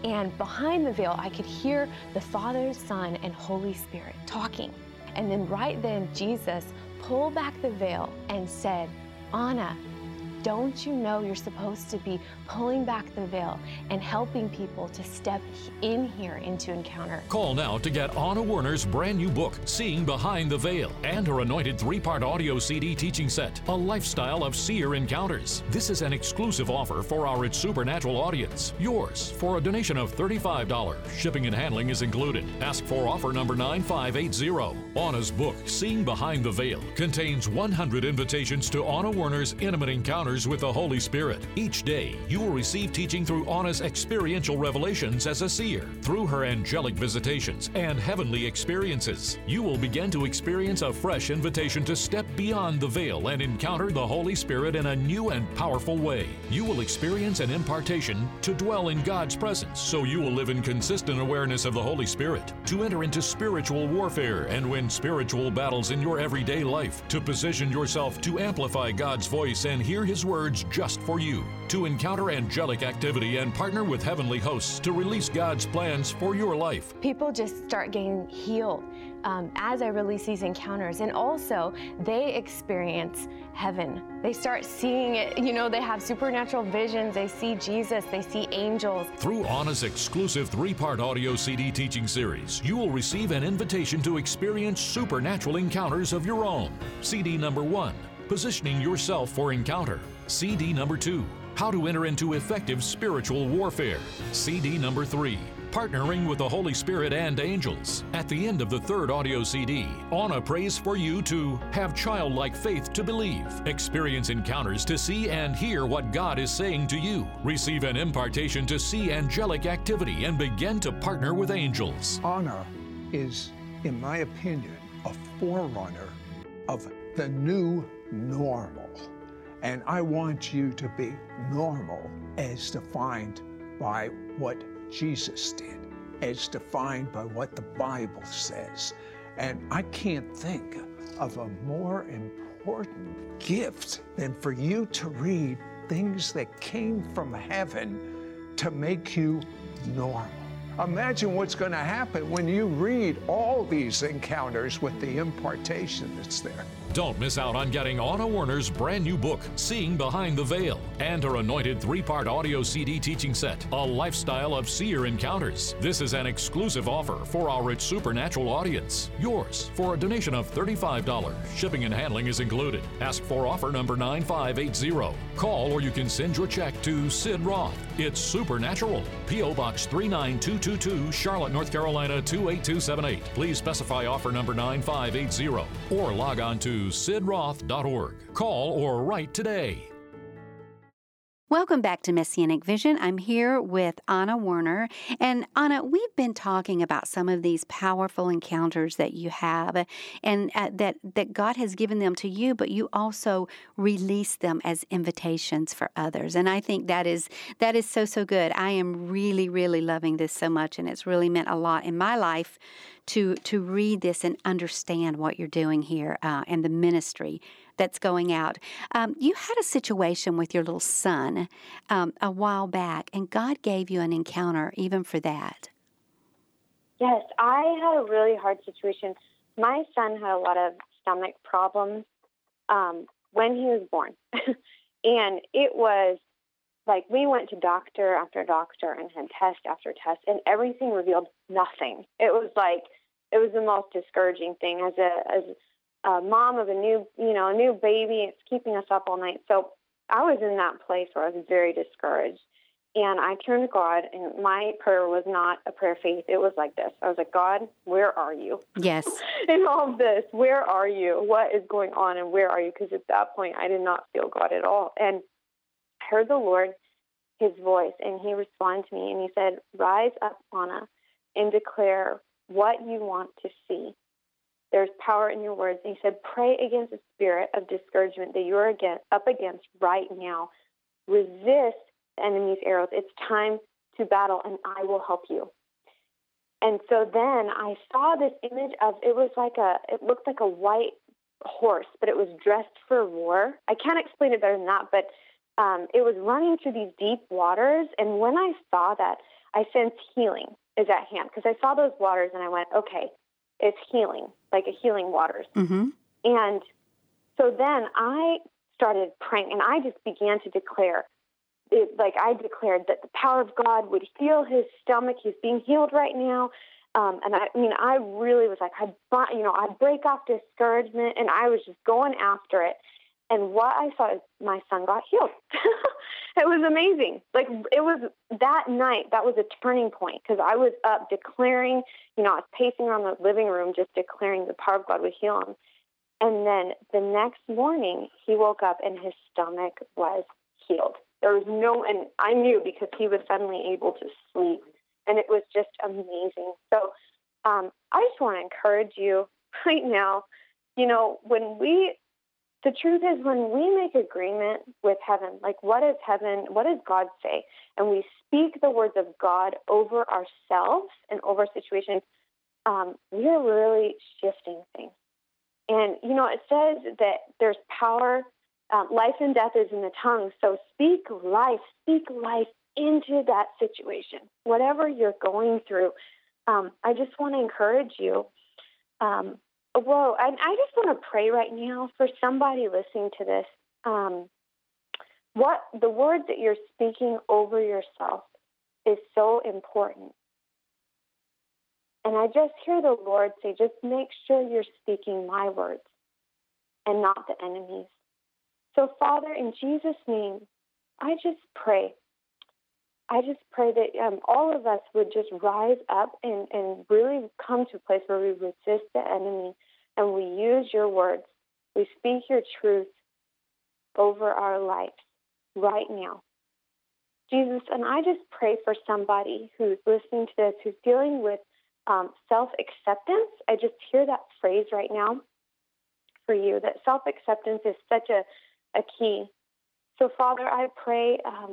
and behind the veil I could hear the Father, Son, and Holy Spirit talking. And then right then Jesus pulled back the veil and said, Anna, Don't you know you're supposed to be pulling back the veil and helping people to step in here into encounter? Call now to get Anna Werner's brand new book, Seeing Behind the Veil, and her anointed three-part audio C D teaching set, A Lifestyle of Seer Encounters. This is an exclusive offer for our It's Supernatural audience. Yours for a donation of thirty-five dollars. Shipping and handling is included. Ask for offer number nine five eight zero. Anna's book, Seeing Behind the Veil, contains one hundred invitations to Anna Werner's intimate encounters with the Holy Spirit. Each day, you will receive teaching through Anna's experiential revelations as a seer. Through her angelic visitations and heavenly experiences, you will begin to experience a fresh invitation to step beyond the veil and encounter the Holy Spirit in a new and powerful way. You will experience an impartation to dwell in God's presence, so you will live in consistent awareness of the Holy Spirit, to enter into spiritual warfare and win spiritual battles in your everyday life, to position yourself to amplify God's voice and hear His words just for you, to encounter angelic activity and partner with heavenly hosts to release God's plans for your life. People just start getting healed um, as I release these encounters, and also they experience heaven. They start seeing it, you know, they have supernatural visions, they see Jesus, they see angels. Through Anna's exclusive three-part audio C D teaching series, you will receive an invitation to experience supernatural encounters of your own. C D number one, Positioning Yourself for Encounter. C D number two, How to Enter into Effective Spiritual Warfare. C D number three, Partnering with the Holy Spirit and Angels. At the end of the third audio C D, Anna prays for you to have childlike faith to believe, experience encounters to see and hear what God is saying to you, receive an impartation to see angelic activity, and begin to partner with angels. Anna is, in my opinion, a forerunner of the new normal. And I want you to be normal as defined by what Jesus did, as defined by what the Bible says. And I can't think of a more important gift than for you to read things that came from heaven to make you normal. Imagine what's going to happen when you read all these encounters with the impartation that's there. Don't miss out on getting Anna Werner's brand new book, Seeing Behind the Veil, and her anointed three-part audio C D teaching set, A Lifestyle of Seer Encounters. This is an exclusive offer for our It's Supernatural audience. Yours for a donation of thirty-five dollars. Shipping and handling is included. Ask for offer number nine five eight zero. Call or you can send your check to Sid Roth. It's Supernatural. P O Box three nine two two two, Charlotte, North Carolina two eight two seven eight. Please specify offer number nine five eight zero or log on to sid roth dot org. Call or write today. Welcome back to Messianic Vision. I'm here with Anna Werner. And Anna, we've been talking about some of these powerful encounters that you have and uh, that, that God has given them to you, but you also release them as invitations for others. And I think that is that is so, so good. I am really, really loving this so much, and it's really meant a lot in my life to, to read this and understand what you're doing here uh, and the ministry that's going out. Um, you had a situation with your little son um, a while back, and God gave you an encounter even for that. Yes, I had a really hard situation. My son had a lot of stomach problems um, when he was born. And it was like we went to doctor after doctor and had test after test, and everything revealed nothing. It was like, it was the most discouraging thing as a, as a Uh, mom of a new, you know, a new baby. It's keeping us up all night. So I was in that place where I was very discouraged. And I turned to God, and my prayer was not a prayer of faith. It was like this. I was like, God, where are you? Yes. In all of this, where are you? What is going on, and where are you? Because at that point, I did not feel God at all. And I heard the Lord, His voice, and He responded to me, and He said, rise up, Anna, and declare what you want to see. There's power in your words. And He said, pray against the spirit of discouragement that you're against, up against right now. Resist the enemy's arrows. It's time to battle, and I will help you. And so then I saw this image of, it was like a, it looked like a white horse, but it was dressed for war. I can't explain it better than that, but um, it was running through these deep waters. And when I saw that, I sensed healing is at hand, because I saw those waters and I went, okay, it's healing, like a healing waters. Mm-hmm. And so then I started praying, and I just began to declare, it, like I declared that the power of God would heal his stomach. He's being healed right now. Um, and I, I mean, I really was like, I, you know, I break off discouragement, and I was just going after it. And what I saw is my son got healed. It was amazing. Like, it was that night, that was a turning point, because I was up declaring, you know, I was pacing around the living room just declaring the power of God would heal him. And then the next morning, he woke up and his stomach was healed. There was no, and I knew because he was suddenly able to sleep. And it was just amazing. So um, I just want to encourage you right now, you know, when we, the truth is when we make agreement with heaven, like what is heaven, what does God say? And we speak the words of God over ourselves and over situations, um, we are really shifting things. And, you know, it says that there's power, um, life and death is in the tongue. So speak life, speak life into that situation, whatever you're going through. Um, I just want to encourage you. Um, whoa, I, I just want to pray right now for somebody listening to this. Um, what the words that you're speaking over yourself is so important. And I just hear the Lord say, just make sure you're speaking my words and not the enemy's. So, Father, in Jesus' name, I just pray. I just pray that um, all of us would just rise up and, and really come to a place where we resist the enemy and we use your words. We speak your truth over our lives right now. Jesus, and I just pray for somebody who's listening to this, who's dealing with Um, self-acceptance. I just hear that phrase right now for you, that self-acceptance is such a, a key. So, Father, I pray um,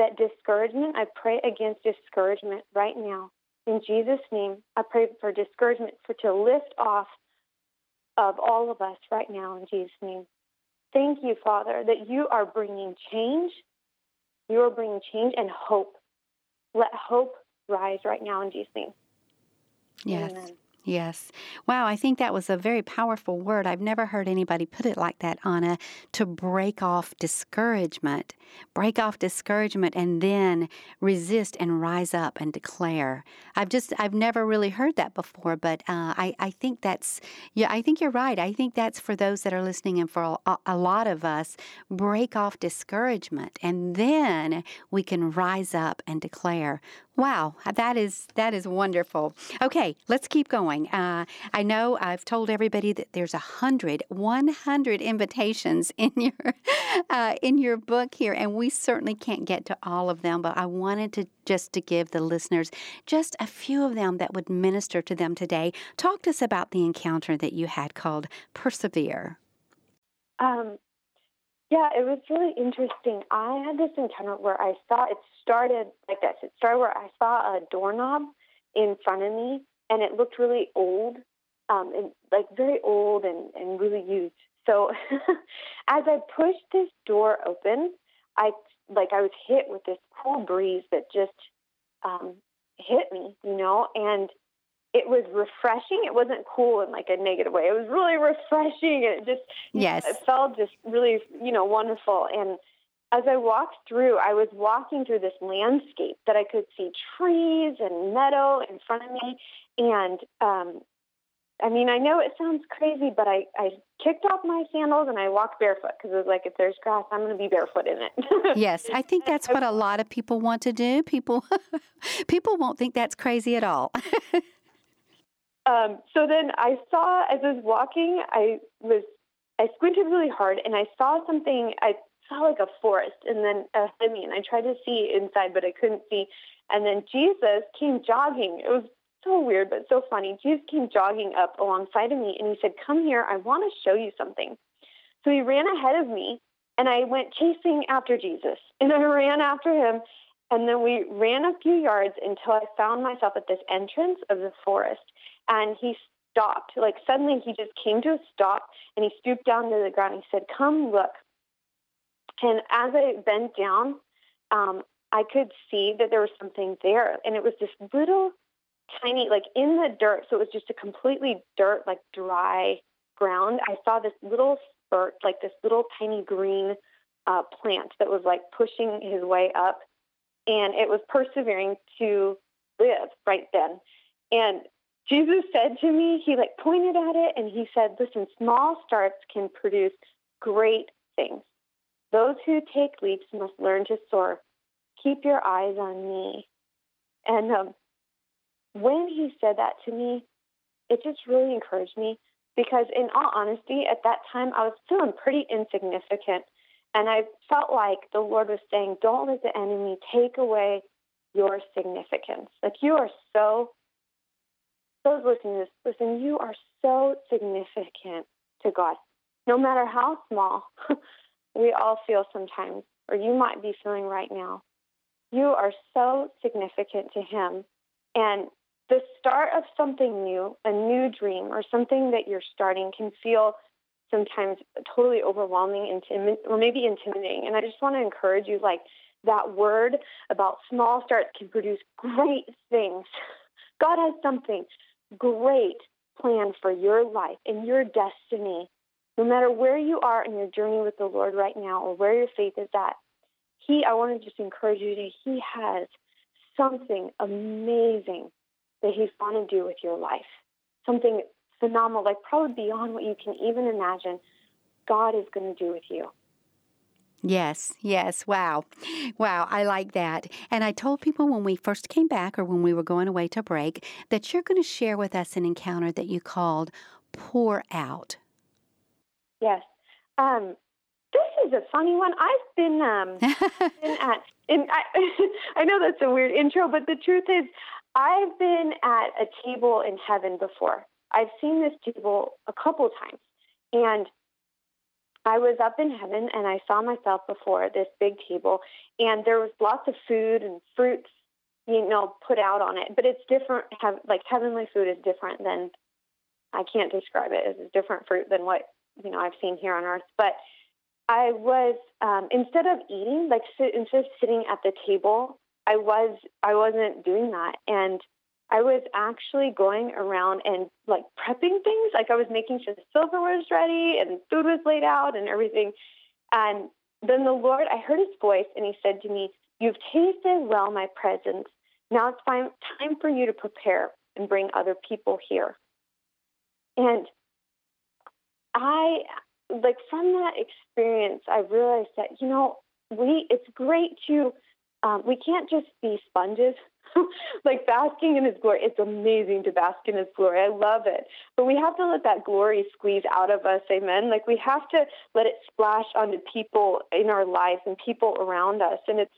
that discouragement, I pray against discouragement right now. In Jesus' name, I pray for discouragement for to lift off of all of us right now in Jesus' name. Thank you, Father, that you are bringing change. You are bringing change and hope. Let hope rise right now in Jesus' name. Yes. Amen. Yes. Wow, I think that was a very powerful word. I've never heard anybody put it like that, Anna, to break off discouragement, break off discouragement and then resist and rise up and declare. I've just, I've never really heard that before, but uh, I, I think that's, yeah, I think you're right. I think that's for those that are listening and for a, a lot of us, break off discouragement and then we can rise up and declare. Wow, that is that is wonderful. Okay, let's keep going. Uh, I know I've told everybody that there's a hundred, one hundred invitations in your uh, in your book here, and we certainly can't get to all of them. But I wanted to just to give the listeners just a few of them that would minister to them today. Talk to us about the encounter that you had called Persevere. Um, yeah, it was really interesting. I had this encounter where I saw it's. started like this. It started where I saw a doorknob in front of me, and it looked really old, um, and like very old and, and really used. So as I pushed this door open, I like I was hit with this cool breeze that just um, hit me, you know, and it was refreshing. It wasn't cool in like a negative way. It was really refreshing, and it just yes, you know, it felt just really you know wonderful. And as I walked through, I was walking through this landscape that I could see trees and meadow in front of me. And, um, I mean, I know it sounds crazy, but I, I kicked off my sandals and I walked barefoot because it was like, if there's grass, I'm going to be barefoot in it. Yes, I think that's what a lot of people want to do. People people won't think that's crazy at all. um, so then I saw, as I was walking, I was, I squinted really hard and I saw something, I saw like a forest and then a hemi, and I tried to see inside, but I couldn't see. And then Jesus came jogging. It was so weird, but so funny. Jesus came jogging up alongside of me and he said, come here, I want to show you something. So he ran ahead of me and I went chasing after Jesus and I ran after him. And then we ran a few yards until I found myself at this entrance of the forest, and he stopped. Like suddenly he just came to a stop and he stooped down to the ground and he said, come look. And as I bent down, um, I could see that there was something there. And it was this little tiny, like in the dirt. So it was just a completely dirt, like dry ground. I saw this little birch, like this little tiny green uh, plant that was like pushing his way up, and it was persevering to live right then. And Jesus said to me, he like pointed at it and he said, listen, small starts can produce great things. Those who take leaps must learn to soar. Keep your eyes on me. And um, when he said that to me, it just really encouraged me, because in all honesty, at that time, I was feeling pretty insignificant. And I felt like the Lord was saying, don't let the enemy take away your significance. Like you are so, those listening to this, listen, you are so significant to God. No matter how small we all feel sometimes, or you might be feeling right now, you are so significant to him. And the start of something new, a new dream, or something that you're starting can feel sometimes totally overwhelming and or maybe intimidating. And I just want to encourage you, like that word about small starts can produce great things. God has something great planned for your life and your destiny. No matter where you are in your journey with the Lord right now or where your faith is at, He, I want to just encourage you today, He has something amazing that He's going to do with your life. Something phenomenal, like probably beyond what you can even imagine, God is going to do with you. Yes, yes. Wow. Wow. I like that. And I told people when we first came back or when we were going away to break that you're going to share with us an encounter that you called Pour Out. Yes. Um, this is a funny one. I've been, um, been at, and I, I know that's a weird intro, but the truth is I've been at a table in heaven before. I've seen this table a couple times, and I was up in heaven, and I saw myself before this big table, and there was lots of food and fruits, you know, put out on it, but it's different. Have, like heavenly food is different than, I can't describe it as a different fruit than what, you know, I've seen here on earth. But I was, um, instead of eating, like sit, instead of sitting at the table, I was, I wasn't doing that. And I was actually going around and like prepping things. Like I was making sure the silver was ready and food was laid out and everything. And then the Lord, I heard his voice and he said to me, you've tasted well my presence. Now it's time, time for you to prepare and bring other people here. And I, like from that experience, I realized that, you know, we, it's great to, um, we can't just be sponges, like basking in his glory. It's amazing to bask in his glory. I love it. But we have to let that glory squeeze out of us. Amen. Like we have to let it splash onto people in our lives and people around us. And it's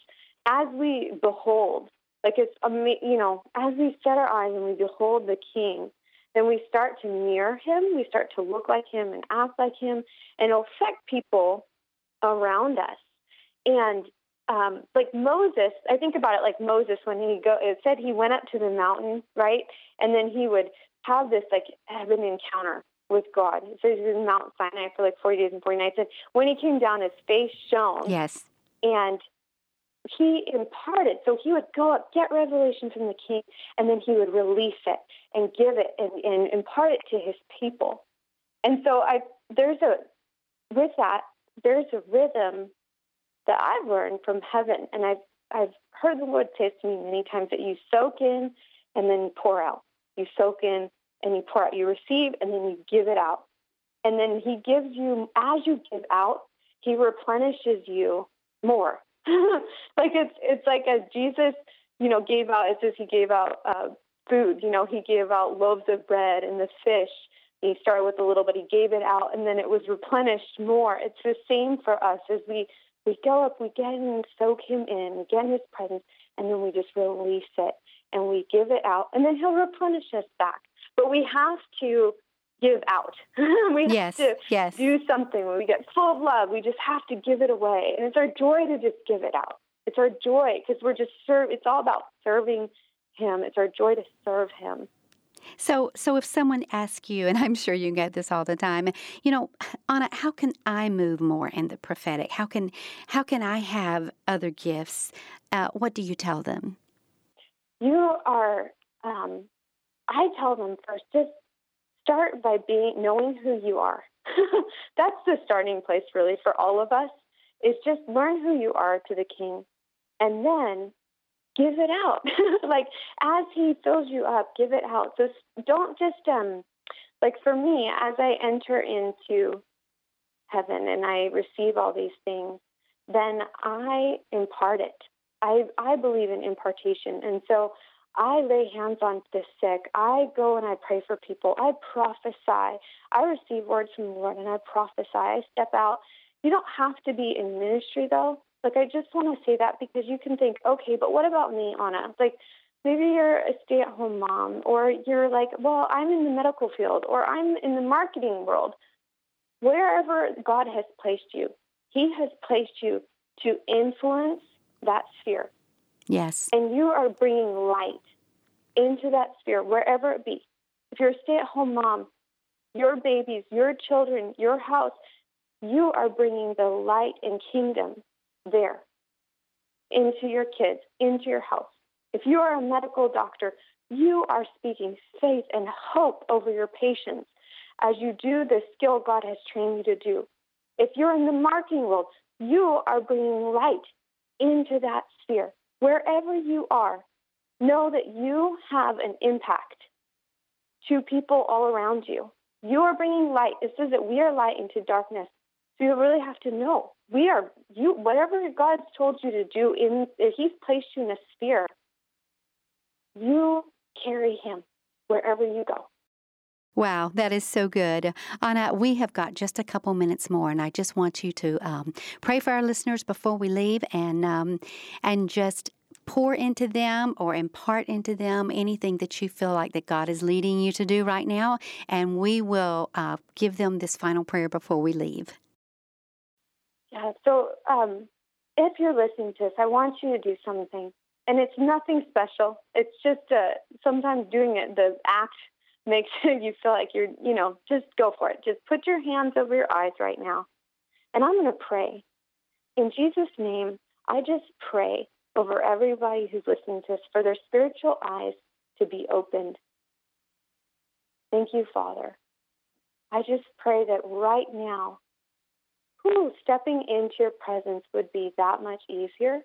as we behold, like it's, you know, as we set our eyes and we behold the King, then we start to mirror him. We start to look like him and act like him, and it'll affect people around us. And um, like Moses, I think about it like Moses when he go. It said he went up to the mountain, right? And then he would have this like heaven encounter with God. It says he was in Mount Sinai for like forty days and forty nights. And when he came down, his face shone. Yes. And he imparted, so he would go up, get revelation from the King, and then he would release it and give it and, and impart it to his people. And so I, there's a, with that, there's a rhythm that I've learned from heaven. And I've, I've heard the Lord say to me many times that you soak in and then you pour out. You soak in and you pour out. You receive and then you give it out. And then he gives you, as you give out, he replenishes you more. Like it's it's like as Jesus, you know, gave out, it says he gave out uh, food, you know, he gave out loaves of bread and the fish. He started with a little, but he gave it out, and then it was replenished more. It's the same for us as we, we go up, we get and soak him in, we get in his presence, and then we just release it, and we give it out, and then he'll replenish us back. But we have to give out. we yes, have to yes. do something. When we get full of love, we just have to give it away. And it's our joy to just give it out. It's our joy because we're just serve. It's all about serving him. It's our joy to serve him. So, so if someone asks you, and I'm sure you get this all the time, you know, Anna, how can I move more in the prophetic? How can, how can I have other gifts? Uh, what do you tell them? You are, um, I tell them first, just start by being knowing who you are. That's the starting place, really, for all of us, is just learn who you are to the King and then give it out. Like, as he fills you up, give it out. So don't just, um, like for me, as I enter into heaven and I receive all these things, then I impart it. I, I believe in impartation. And so I lay hands on the sick. I go and I pray for people. I prophesy. I receive words from the Lord and I prophesy. I step out. You don't have to be in ministry, though. Like, I just want to say that, because you can think, okay, but what about me, Anna? Like, maybe you're a stay-at-home mom, or you're like, well, I'm in the medical field, or I'm in the marketing world. Wherever God has placed you, he has placed you to influence that sphere. Yes. And you are bringing light into that sphere, wherever it be. If you're a stay-at-home mom, your babies, your children, your house, you are bringing the light and kingdom there into your kids, into your house. If you are a medical doctor, you are speaking faith and hope over your patients as you do the skill God has trained you to do. If you're in the marketing world, you are bringing light into that sphere. Wherever you are, know that you have an impact to people all around you. You are bringing light. It says that we are light into darkness. So you really have to know, we are, you, whatever God's told you to do, in, if he's placed you in a sphere, you carry him wherever you go. Wow, that is so good. Anna, we have got just a couple minutes more, and I just want you to um, pray for our listeners before we leave, and um, and just pour into them or impart into them anything that you feel like that God is leading you to do right now, and we will uh, give them this final prayer before we leave. Yeah, so um, if you're listening to this, I want you to do something, and it's nothing special. It's just uh, sometimes doing it, the act, makes you feel like you're, you know, just go for it. Just put your hands over your eyes right now. And I'm going to pray. In Jesus' name, I just pray over everybody who's listening to this for their spiritual eyes to be opened. Thank you, Father. I just pray that right now, whew, stepping into your presence would be that much easier.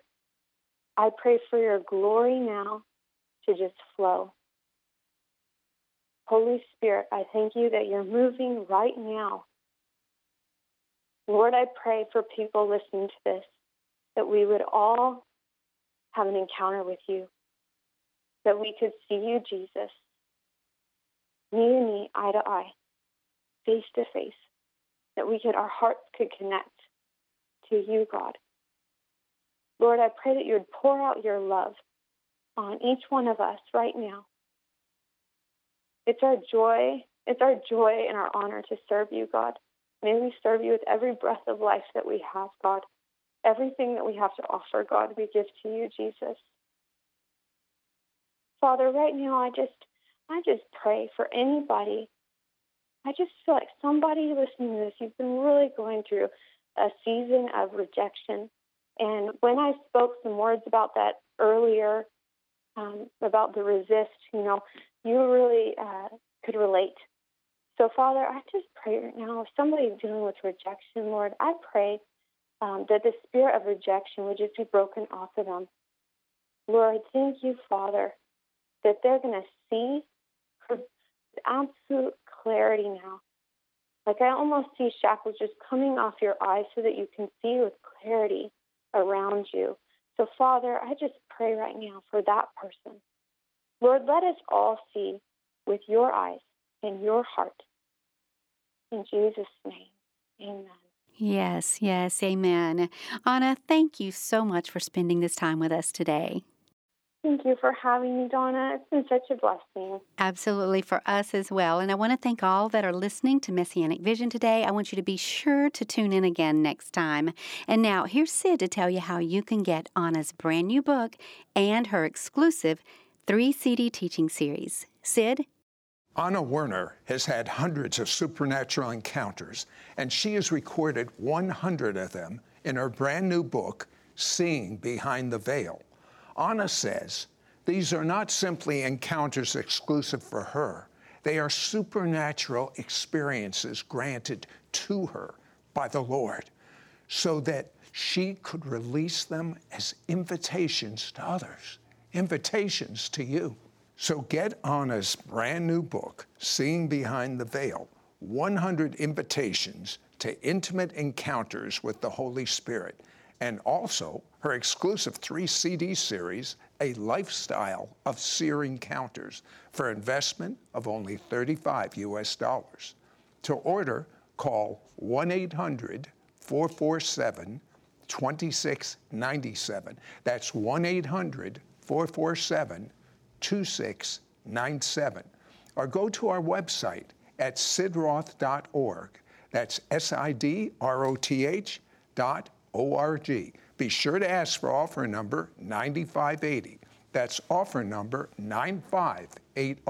I pray for your glory now to just flow. Holy Spirit, I thank you that you're moving right now. Lord, I pray for people listening to this, that we would all have an encounter with you, that we could see you, Jesus, knee to knee, eye to eye, face to face, that we could, our hearts could connect to you, God. Lord, I pray that you would pour out your love on each one of us right now. It's our joy, it's our joy and our honor to serve you, God. May we serve you with every breath of life that we have, God. Everything that we have to offer, God, we give to you, Jesus. Father, right now, I just, I just pray for anybody. I just feel like somebody listening to this, you've been really going through a season of rejection. And when I spoke some words about that earlier, um, about the resist, you know, you really uh, could relate. So, Father, I just pray right now, if somebody's dealing with rejection, Lord, I pray um, that the spirit of rejection would just be broken off of them. Lord, thank you, Father, that they're going to see absolute clarity now. Like, I almost see shackles just coming off your eyes so that you can see with clarity around you. So, Father, I just pray right now for that person. Lord, let us all see with your eyes and your heart. In Jesus' name, amen. Yes, yes, amen. Anna, thank you so much for spending this time with us today. Thank you for having me, Donna. It's been such a blessing. Absolutely, for us as well. And I want to thank all that are listening to Messianic Vision today. I want you to be sure to tune in again next time. And now, here's Sid to tell you how you can get Anna's brand new book and her exclusive three C D teaching series. Sid? Anna Werner has had hundreds of supernatural encounters, and she has recorded one hundred of them in her brand new book, Seeing Behind the Veil. Anna says these are not simply encounters exclusive for her. They are supernatural experiences granted to her by the Lord so that she could release them as invitations to others, invitations to you. So get Anna's brand new book, Seeing Behind the Veil, one hundred Invitations to Intimate Encounters with the Holy Spirit, and also her exclusive three C D series, A Lifestyle of Seer Encounters, for investment of only thirty-five U S dollars. To order, call one eight hundred, four four seven, two six nine seven. That's one eight hundred, four four seven, two six nine seven. Or go to our website at sid roth dot org. That's S I D R O T H dot O R G. Be sure to ask for offer number ninety-five eighty. That's offer number ninety-five eighty.